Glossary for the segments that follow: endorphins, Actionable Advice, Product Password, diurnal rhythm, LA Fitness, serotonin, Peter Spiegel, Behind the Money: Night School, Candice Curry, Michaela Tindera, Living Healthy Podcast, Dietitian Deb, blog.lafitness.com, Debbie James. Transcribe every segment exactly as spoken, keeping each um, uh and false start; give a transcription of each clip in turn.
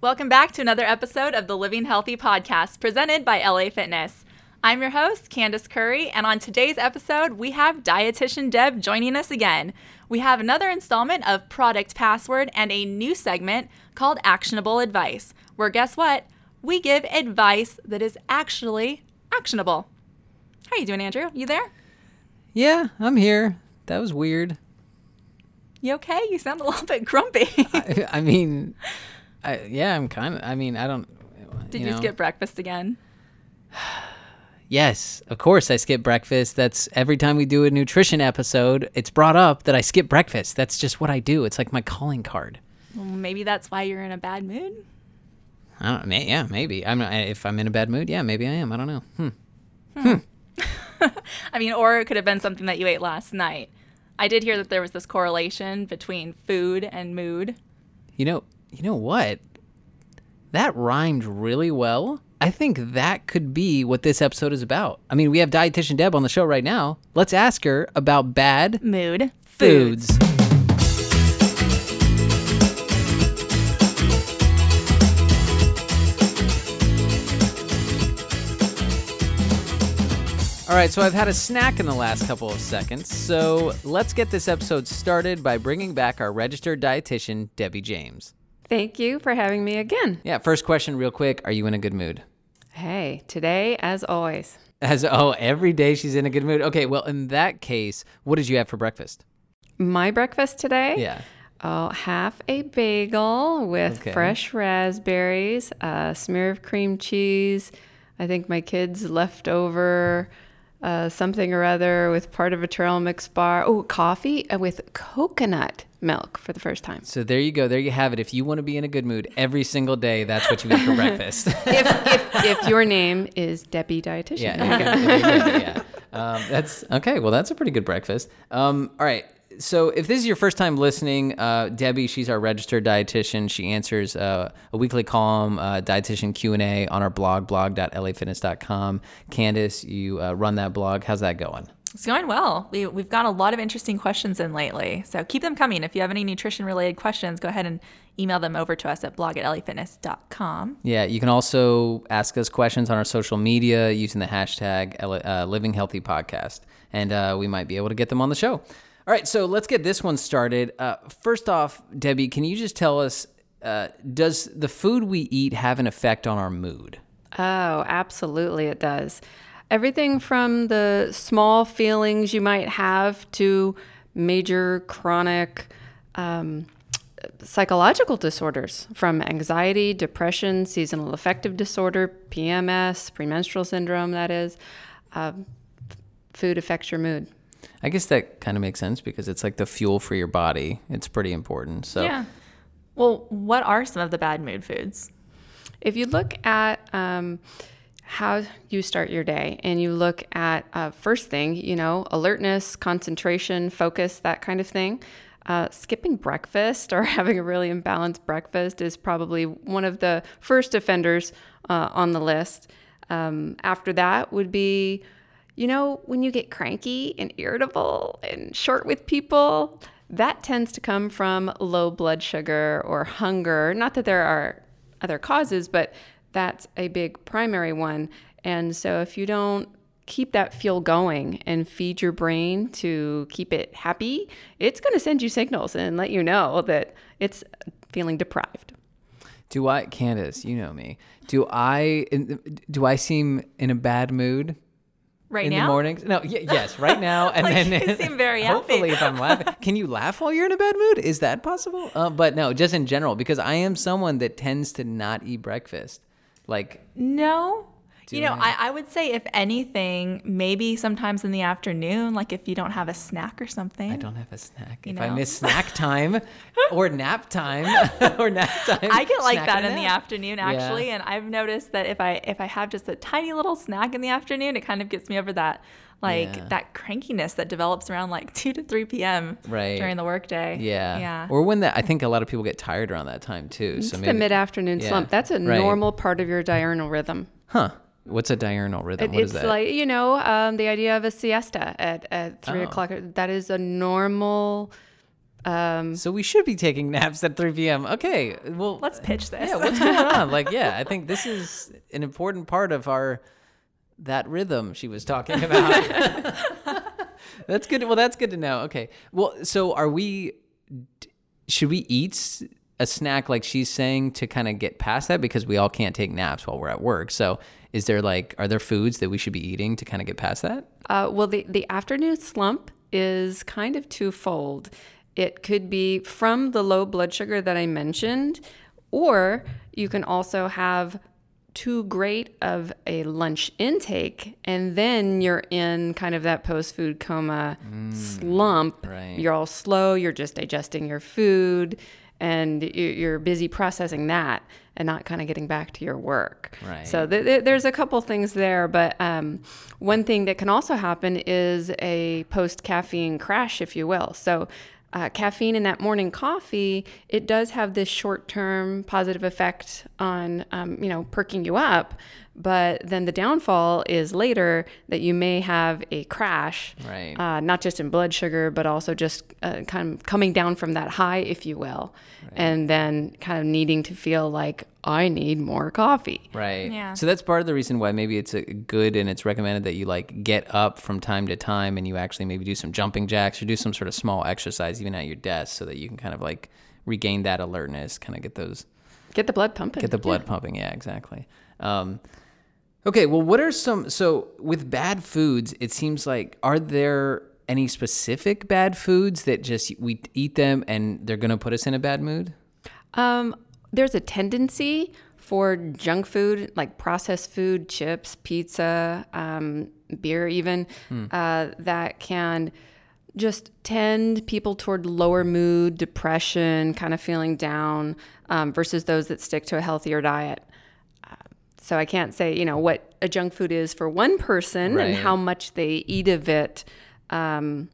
Welcome back to another episode of the Living Healthy Podcast, presented by L A Fitness. I'm your host, Candice Curry, and on today's episode, we have Dietitian Deb joining us again. We have another installment of Product Password and a new segment called Actionable Advice, where guess what? We give advice that is actually actionable. How are you doing, Andrew? You there? Yeah, I'm here. That was weird. You okay? You sound a little bit grumpy. I, I mean... I, yeah, I'm kind of, I mean, I don't, Did you, you know. skip breakfast again? Yes, of course I skip breakfast. That's every time we do a nutrition episode, it's brought up that I skip breakfast. That's just what I do. It's like my calling card. Well, maybe that's why you're in a bad mood. I don't may, Yeah, maybe. I'm not, if I'm in a bad mood, yeah, maybe I am. I don't know. Hmm. Hmm. hmm. I mean, or it could have been something that you ate last night. I did hear that there was this correlation between food and mood. You know, You know what? That rhymed really well. I think that could be what this episode is about. I mean, we have Dietitian Deb on the show right now. Let's ask her about bad mood foods. foods. All right, so I've had a snack in the last couple of seconds, so let's get this episode started by bringing back our registered dietitian, Debbie James. Thank you for having me again. Yeah, first question real quick. Are you in a good mood? Hey, today, as always. As oh, every day she's in a good mood. Okay, well, in that case, what did you have for breakfast? My breakfast today? Yeah. Oh, half a bagel with okay. fresh raspberries, a smear of cream cheese. I think my kids left over uh, something or other with part of a trail mix bar. Oh, coffee with coconut milk for the first time. So there you go. There you have it. If you want to be in a good mood every single day, that's what you eat for breakfast. if, if if your name is Debbie Dietitian. Yeah, there you go. There you go. Yeah. Um, that's okay. Well, that's a pretty good breakfast. Um, all right. So if this is your first time listening, uh, Debbie, she's our registered dietitian. She answers uh, a weekly column, uh, dietitian Q and A on our blog, blog dot l a fitness dot com. Candice, you uh, run that blog. How's that going? It's going well. We, we've got a lot of interesting questions in lately, so keep them coming. If you have any nutrition-related questions, go ahead and email them over to us at blog at l a fitness dot com. Yeah, you can also ask us questions on our social media using the hashtag uh, Living Healthy Podcast, and uh, we might be able to get them on the show. All right, so let's get this one started. Uh, first off, Debbie, can you just tell us, uh, does the food we eat have an effect on our mood? Oh, absolutely it does. Everything from the small feelings you might have to major chronic um, psychological disorders, from anxiety, depression, seasonal affective disorder, P M S, premenstrual syndrome, that is. Uh, food affects your mood. I guess that kind of makes sense because it's like the fuel for your body. It's pretty important. So, yeah. Well, what are some of the bad mood foods? If you look at... Um, how you start your day and you look at uh, first thing, you know, alertness, concentration, focus, that kind of thing. Uh, skipping breakfast or having a really imbalanced breakfast is probably one of the first offenders uh, on the list. Um, after that would be, you know, when you get cranky and irritable and short with people, that tends to come from low blood sugar or hunger. Not that there are other causes, but that's a big primary one. And so if you don't keep that fuel going and feed your brain to keep it happy, it's going to send you signals and let you know that it's feeling deprived. Do I, Candice, you know me, do I, do I seem in a bad mood? Right in now? In the mornings? No, y- yes, right now. And like then you seem very hopefully happy. If I'm laughing. Can you laugh while you're in a bad mood? Is that possible? Uh, but no, just in general, because I am someone that tends to not eat breakfast. Like no, you know, I, I would say if anything, maybe sometimes in the afternoon, like if you don't have a snack or something. I don't have a snack. If know. I miss snack time or nap time or nap time. I get like that in the afternoon actually, yeah. And I've noticed that if I if I have just a tiny little snack in the afternoon, it kind of gets me over that. Like yeah. that crankiness that develops around like two to three p.m. Right. during the workday. Yeah. yeah. Or when that, I think a lot of people get tired around that time too. It's so maybe, the mid-afternoon yeah. slump. That's a right. normal part of your diurnal rhythm. Huh. What's a diurnal rhythm? It, what is that? It's like, you know, um, the idea of a siesta at, at three oh. o'clock. That is a normal Um, so we should be taking naps at three p.m. Okay, well, let's pitch this. Yeah, what's going on? Like, yeah, I think this is an important part of our that rhythm she was talking about. That's good. Well, that's good to know. Okay. Well, so are we? Should we eat a snack like she's saying to kind of get past that, because we all can't take naps while we're at work? So is there like, are there foods that we should be eating to kind of get past that? Uh, well, the, the afternoon slump is kind of twofold. It could be from the low blood sugar that I mentioned, or you can also have too great of a lunch intake, and then you're in kind of that post-food coma mm, slump. Right. You're all slow, you're just digesting your food, and you're busy processing that and not kind of getting back to your work. Right. So th- th- there's a couple things there, but um, one thing that can also happen is a post-caffeine crash, if you will. So Uh, caffeine in that morning coffee, it does have this short-term positive effect on, um, you know, perking you up. But then the downfall is later that you may have a crash, right. uh, not just in blood sugar, but also just uh, kind of coming down from that high, if you will, right. and then kind of needing to feel like, I need more coffee. Right. Yeah. So that's part of the reason why maybe it's a good and it's recommended that you like get up from time to time and you actually maybe do some jumping jacks or do some sort of small exercise even at your desk so that you can kind of like regain that alertness, kind of get those... Get the blood pumping. Get the blood yeah. pumping. Yeah, exactly. Um Okay, well, what are some, so with bad foods, it seems like, are there any specific bad foods that just, we eat them and they're going to put us in a bad mood? Um, there's a tendency for junk food, like processed food, chips, pizza, um, beer even, hmm. uh, that can just tend people toward lower mood, depression, kind of feeling down, um, versus those that stick to a healthier diet. So I can't say, you know, what a junk food is for one person right. and how much they eat of it. Um,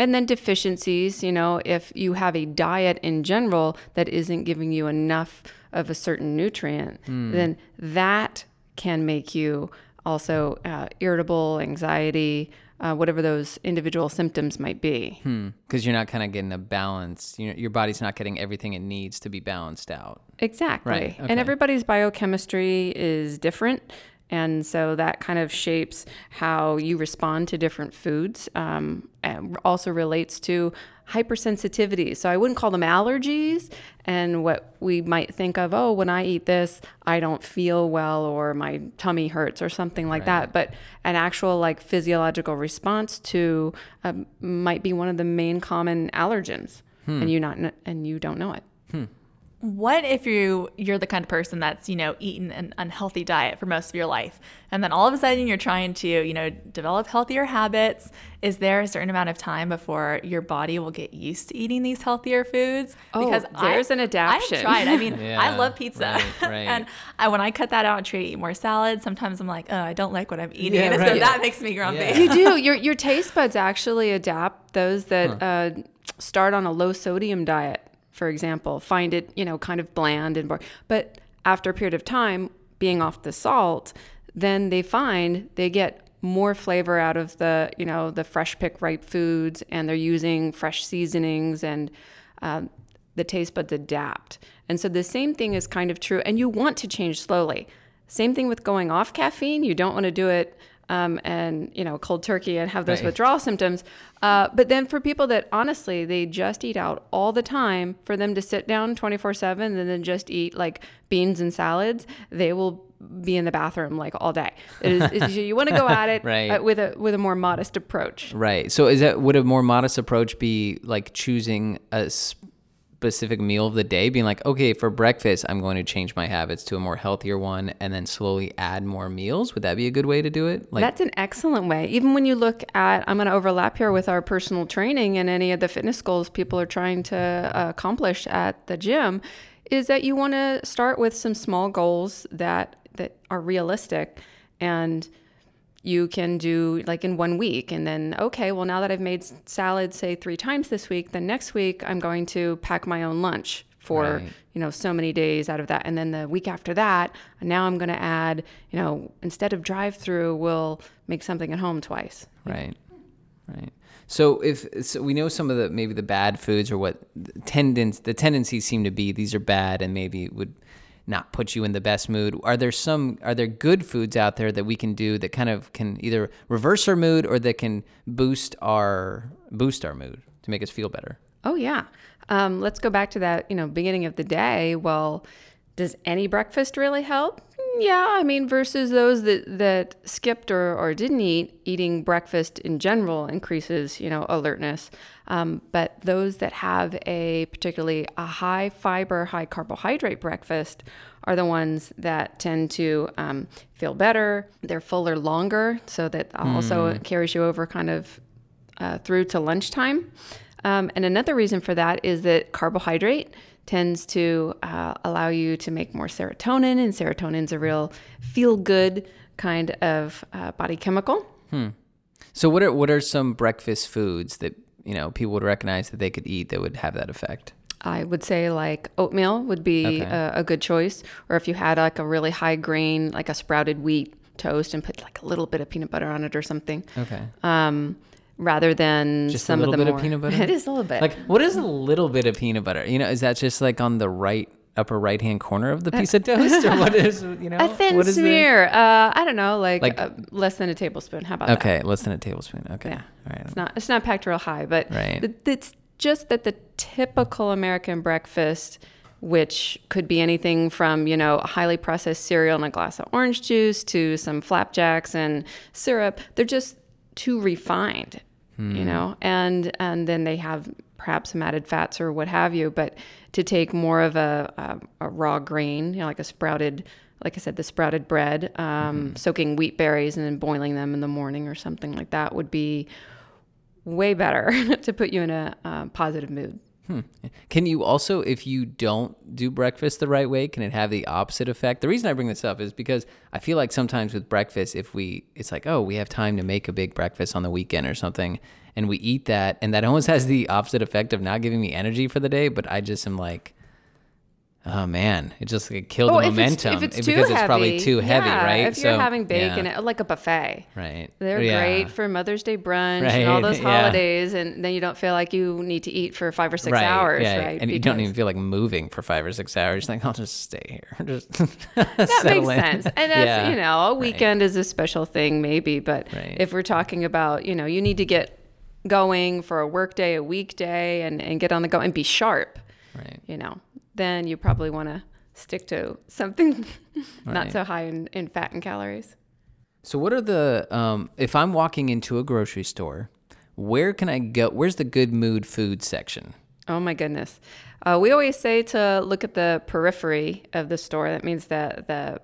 and then deficiencies, you know, if you have a diet in general that isn't giving you enough of a certain nutrient, mm. then that can make you also uh, irritable, anxiety, uh, whatever those individual symptoms might be. Because hmm. you're not kind of getting a balance. You know, your body's not getting everything it needs to be balanced out. Exactly. Right. Okay. And everybody's biochemistry is different. And so that kind of shapes how you respond to different foods. Um, and also relates to hypersensitivity. So I wouldn't call them allergies. And what we might think of, oh, when I eat this, I don't feel well or my tummy hurts or something like right. that. But an actual like physiological response to um, might be one of the main common allergens. Hmm. And you not and you don't know it. Hmm. What if you, you're the kind of person that's, you know, eaten an unhealthy diet for most of your life, and then all of a sudden you're trying to, you know, develop healthier habits? Is there a certain amount of time before your body will get used to eating these healthier foods? Oh, because there's I, an adaptation. I've tried. I mean, yeah, I love pizza. Right, right. And I, when I cut that out and try to eat more salad, sometimes I'm like, oh, I don't like what I'm eating. Yeah, right. So yeah. that makes me grumpy. Yeah. You do. Your your taste buds actually adapt. Those that huh. uh, start on a low sodium diet, for example, find it, you know, kind of bland and boring. But after a period of time being off the salt, then they find they get more flavor out of the, you know, the fresh pick ripe foods, and they're using fresh seasonings, and um, the taste buds adapt. And so the same thing is kind of true. And you want to change slowly. Same thing with going off caffeine. You don't want to do it Um, and, you know, cold turkey and have those right. withdrawal symptoms. Uh, but then for people that honestly, they just eat out all the time, for them to sit down twenty-four seven and then just eat like beans and salads, they will be in the bathroom like all day. It is, it's, you want to go at it right. uh, with a with a more modest approach. Right. So is that, would a more modest approach be like choosing a specific meal of the day, being like, okay, for breakfast, I'm going to change my habits to a more healthier one, and then slowly add more meals? Would that be a good way to do it? Like, that's an excellent way. Even when you look at, I'm going to overlap here with our personal training and any of the fitness goals people are trying to accomplish at the gym, is that you want to start with some small goals that, that are realistic, and you can do like in one week, and then, okay, well, now that I've made salad, say three times this week, then next week I'm going to pack my own lunch for, right. you know, so many days out of that. And then the week after that, now I'm going to add, you know, instead of drive through, we'll make something at home twice. Right. Right. So if so we know some of the maybe the bad foods or what tendence the tendencies seem to be, these are bad and maybe would not put you in the best mood. Are there some are there good foods out there that we can do that kind of can either reverse our mood or that can boost our boost our mood to make us feel better? Oh yeah. Um, let's go back to that, you know, beginning of the day. Well, does any breakfast really help? Yeah, I mean, versus those that, that skipped or, or didn't eat, eating breakfast in general increases, you know, alertness. Um, but those that have a particularly a high fiber, high carbohydrate breakfast are the ones that tend to um, feel better. They're fuller longer, so that also mm. carries you over kind of uh, through to lunchtime. Um, and another reason for that is that carbohydrate tends to uh, allow you to make more serotonin, and serotonin's a real feel-good kind of uh, body chemical. Hmm. So what are what are some breakfast foods that, you know, people would recognize that they could eat that would have that effect? I would say like oatmeal would be okay. a, a good choice, or if you had like a really high grain, like a sprouted wheat toast and put like a little bit of peanut butter on it or something. Okay. Um, rather than just some a little of the bit more. Of peanut butter? It is a little bit. Like, what is a little bit of peanut butter? You know, is that just like on the right, upper right-hand corner of the piece of toast? Or what is, you know? A thin what is smear. Uh, I don't know, like, like uh, less than a tablespoon. How about okay, that? Okay, less than a tablespoon. Okay. Yeah. All right. It's not, it's not packed real high, but right. th- it's just that the typical American breakfast, which could be anything from, you know, a highly processed cereal and a glass of orange juice to some flapjacks and syrup, they're just too refined. You know, and and then they have perhaps some added fats or what have you. But to take more of a, a, a raw grain, you know, like a sprouted, like I said, the sprouted bread, um, mm-hmm. soaking wheat berries and then boiling them in the morning or something like that would be way better to put you in a uh, positive mood. Hmm. Can you also, if you don't do breakfast the right way, can it have the opposite effect? The reason I bring this up is because I feel like sometimes with breakfast, if we, it's like, oh, we have time to make a big breakfast on the weekend or something, and we eat that, and that almost has the opposite effect of not giving me energy for the day, but I just am like, oh man, it just like, killed oh, the momentum if it's, if it's because heavy. It's probably too yeah, heavy, right? If you're so, having bacon, yeah. like a buffet, right? They're yeah. great for Mother's Day brunch right. and all those holidays, yeah. and then you don't feel like you need to eat for five or six right. hours, yeah. right? And because you don't even feel like moving for five or six hours. You're like, I'll just stay here. Just that makes in. Sense. And that's yeah. you know, a weekend right. is a special thing, maybe, but right. if we're talking about, you know, you need to get going for a work day, a weekday, and and get on the go and be sharp, right? You know. Then you probably want to stick to something not right. so high in, in fat and calories. So what are the, um, if I'm walking into a grocery store, where can I go? Where's the good mood food section? Oh my goodness. Uh, we always say to look at the periphery of the store. That means the, the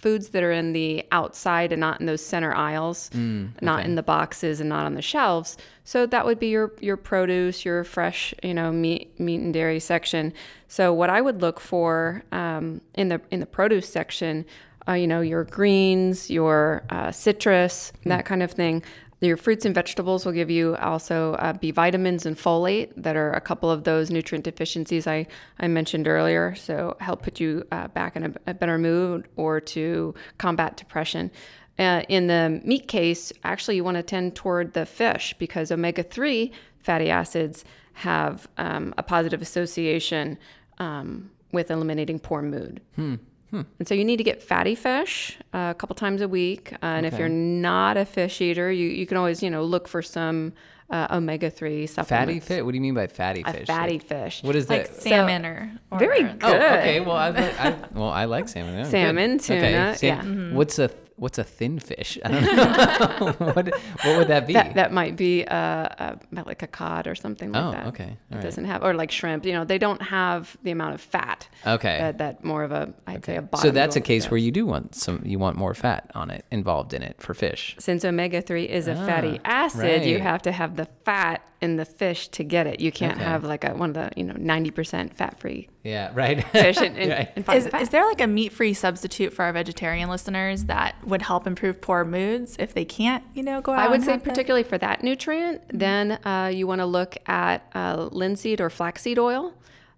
foods that are in the outside and not in those center aisles, mm, okay. not in the boxes and not on the shelves. So that would be your, your produce, your fresh, you know, meat, meat and dairy section. So what I would look for um, in the in the produce section, uh, you know, your greens, your uh, citrus, mm. that kind of thing. Your fruits and vegetables will give you also uh, B vitamins and folate that are a couple of those nutrient deficiencies I, I mentioned earlier. So help put you uh, back in a, a better mood or to combat depression. Uh, in the meat case, actually you want to tend toward the fish because omega three fatty acids have um, a positive association um, with eliminating poor mood. Hmm. Hmm. And so you need to get fatty fish uh, a couple times a week. Uh, and okay. if you're not a fish eater, you, you can always, you know, look for some uh, omega three supplements. Fatty fish? What do you mean by fatty fish? A fatty like, fish. What is like that? Like salmon so, or, or... Very good. Oh, okay. Well, I, I, well, I like salmon. Yeah, salmon, good. Tuna, okay. Sam- yeah. Mm-hmm. What's a... Th- What's a thin fish? I don't know. what, what would that be? That, that might be uh, uh, like a cod or something like oh, that. Oh, okay. All it right. doesn't have, or like shrimp. You know, they don't have the amount of fat. Okay. That, that more of a, I'd okay. say a bottom. So that's a case goes. Where you do want some, you want more fat on it, involved in it for fish. Since omega three is a ah, fatty acid, right. you have to have the fat in the fish to get it. You can't okay. have like a, one of the, you know, ninety percent fat-free. Yeah, right. Fish and, and, right. and is, is there like a meat-free substitute for our vegetarian listeners that would help improve poor moods if they can't, you know, go out? I would say particularly for that nutrient, then uh, you want to look at uh, linseed or flaxseed oil.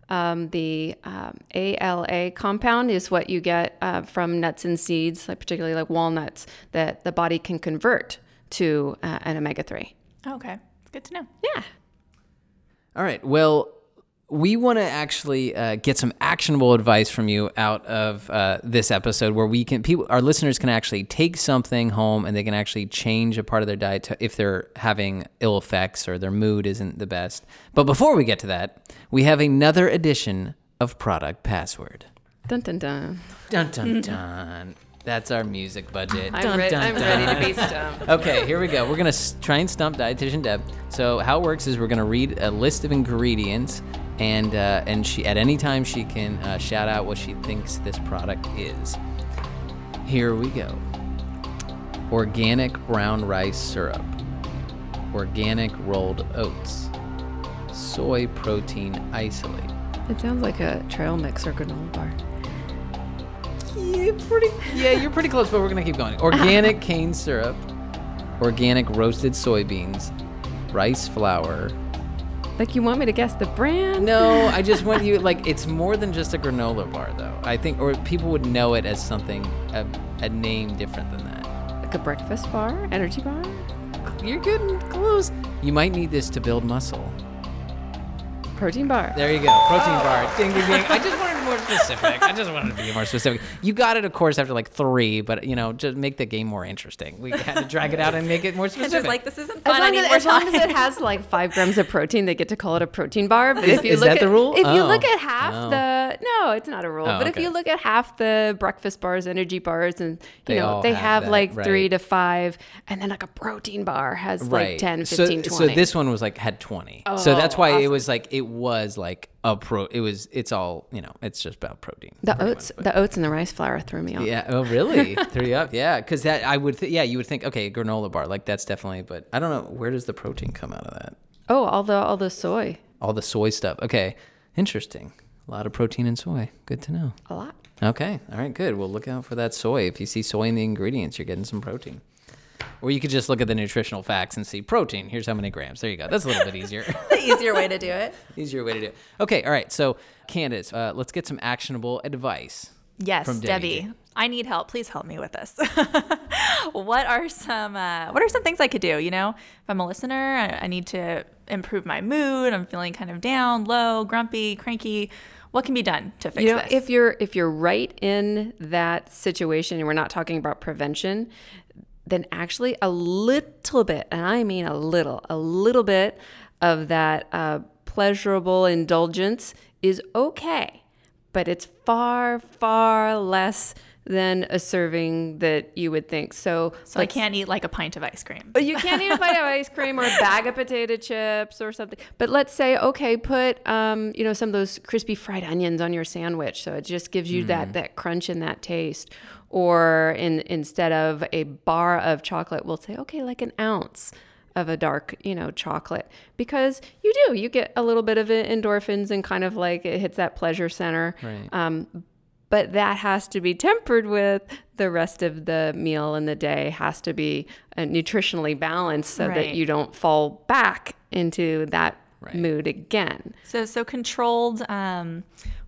Um, the um, A L A compound is what you get uh, from nuts and seeds, like particularly like walnuts, that the body can convert to uh, an omega three. Okay. good to know. Yeah. All right. Well, we want to actually uh, get some actionable advice from you out of uh, this episode, where we can, people, our listeners can actually take something home and they can actually change a part of their diet to, if they're having ill effects or their mood isn't the best. But before we get to that, we have another edition of Product Password. Dun dun dun. Dun dun dun. That's our music budget. I'm, dun, re- dun, I'm dun. ready to be stumped. Okay, here we go. We're going to try and stump Dietitian Deb. So how it works is we're going to read a list of ingredients, and uh, and she at any time she can uh, shout out what she thinks this product is. Here we go. Organic brown rice syrup. Organic rolled oats. Soy protein isolate. It sounds like a trail mix or granola bar. Yeah, pretty, yeah, you're pretty close, but we're going to keep going. Organic cane syrup. Organic roasted soybeans. Rice flour. Like, you want me to guess the brand? No, I just want you, like, it's more than just a granola bar, though. I think, or people would know it as something, a, a name different than that. Like a breakfast bar? Energy bar? You're getting close. You might need this to build muscle. Protein bar. There you go. Protein oh. bar. Ding, ding, ding. I just wanted more specific. I just wanted to be more specific. You got it, of course, after like three, but, you know, just make the game more interesting. We had to drag it out and make it more specific. It's like, this isn't fun. As long, as, as, long as it has like five grams of protein, they get to call it a protein bar. But is, if you is look that at, the rule? If oh. you look at half oh. the, no, it's not a rule, oh, but okay. if you look at half the breakfast bars, energy bars, and, you they know, they have, have that, like right. three to five, and then like a protein bar has right. like ten, fifteen, so, twenty. So this one was like, had twenty. Oh, so that's why awesome. It was like, it was like a pro it was it's all, you know, it's just about protein. The oats much, the oats and the rice flour threw me off. Yeah, oh really? Threw you up. Yeah, cuz that I would th- yeah, you would think, okay, a granola bar, like that's definitely, but I don't know, where does the protein come out of that? Oh, all the all the soy. All the soy stuff. Okay. Interesting. A lot of protein in soy. Good to know. A lot. Okay. All right, good. Well, look out for that soy. If you see soy in the ingredients, you're getting some protein. Or you could just look at the nutritional facts and see protein. Here's how many grams. There you go. That's a little bit easier. The easier way to do it. Easier way to do it. Okay. All right. So, Candice, uh, let's get some actionable advice. Yes, from Debbie. Debbie. I need help. Please help me with this. What are some uh, What are some things I could do? You know, if I'm a listener, I, I need to improve my mood. I'm feeling kind of down, low, grumpy, cranky. What can be done to fix you know, this? If you're if you're right in that situation, and we're not talking about prevention, then actually a little bit, and I mean a little, a little bit of that uh, pleasurable indulgence is okay, but it's far, far less than a serving that you would think. So, so I can't eat like a pint of ice cream. You can't eat a pint of ice cream or a bag of potato chips or something. But let's say, okay, put um, you know, some of those crispy fried onions on your sandwich, so it just gives you mm. that that crunch and that taste. Or in, instead of a bar of chocolate, we'll say, okay, like an ounce of a dark, you know, chocolate. Because you do, you get a little bit of endorphins and kind of like it hits that pleasure center. Right. Um, but that has to be tempered with the rest of the meal, and the day has to be uh, nutritionally balanced so right. that you don't fall back into that right. mood again. So so controlled um,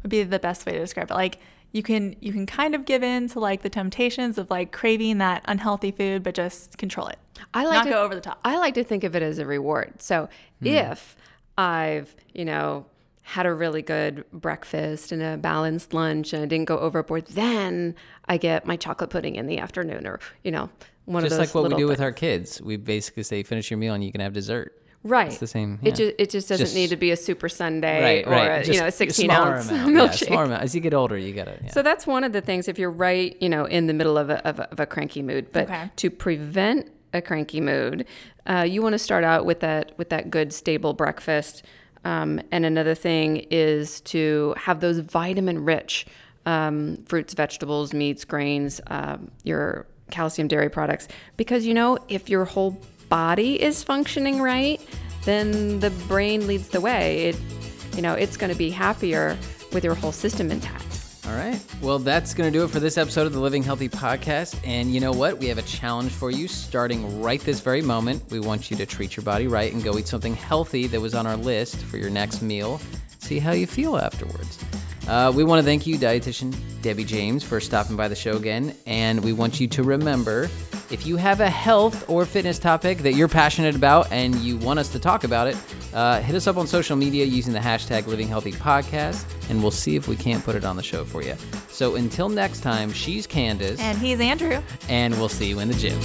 would be the best way to describe it. Like, You can you can kind of give in to like the temptations of like craving that unhealthy food, but just control it. I like not to, go over the top. I like to think of it as a reward. So mm. if I've, you know, had a really good breakfast and a balanced lunch and I didn't go overboard, then I get my chocolate pudding in the afternoon, or, you know, one just of those. Just like what we do things. With our kids. We basically say, finish your meal and you can have dessert. Right. It's the same. Yeah. It just it just doesn't just, need to be a super sundae right, right. or a, just, you know, a sixteen ounce amount. Milkshake. Yeah, smaller amount. As you get older, you gotta. Yeah. So that's one of the things. If you're right, you know, in the middle of a of a, of a cranky mood, but okay. to prevent a cranky mood, uh, you want to start out with that with that good stable breakfast. Um, and another thing is to have those vitamin rich um, fruits, vegetables, meats, grains, um, your calcium, dairy products, because you know if your whole body is functioning right, then the brain leads the way. It, you know, it's going to be happier with your whole system intact. All right. Well, that's going to do it for this episode of the Living Healthy Podcast. And you know what? We have a challenge for you starting right this very moment. We want you to treat your body right and go eat something healthy that was on our list for your next meal. See how you feel afterwards. Uh, we want to thank you, Dietitian Debbie James, for stopping by the show again. And we want you to remember If you have a health or fitness topic that you're passionate about and you want us to talk about it, uh, hit us up on social media using the hashtag Living Healthy Podcast, and we'll see if we can't put it on the show for you. So until next time, she's Candice. And he's Andrew. And we'll see you in the gym.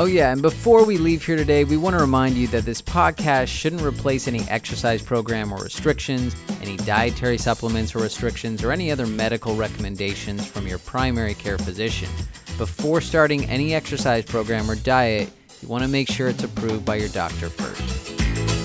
Oh yeah, and before we leave here today, we want to remind you that this podcast shouldn't replace any exercise program or restrictions, any dietary supplements or restrictions, or any other medical recommendations from your primary care physician. Before starting any exercise program or diet, you want to make sure it's approved by your doctor first.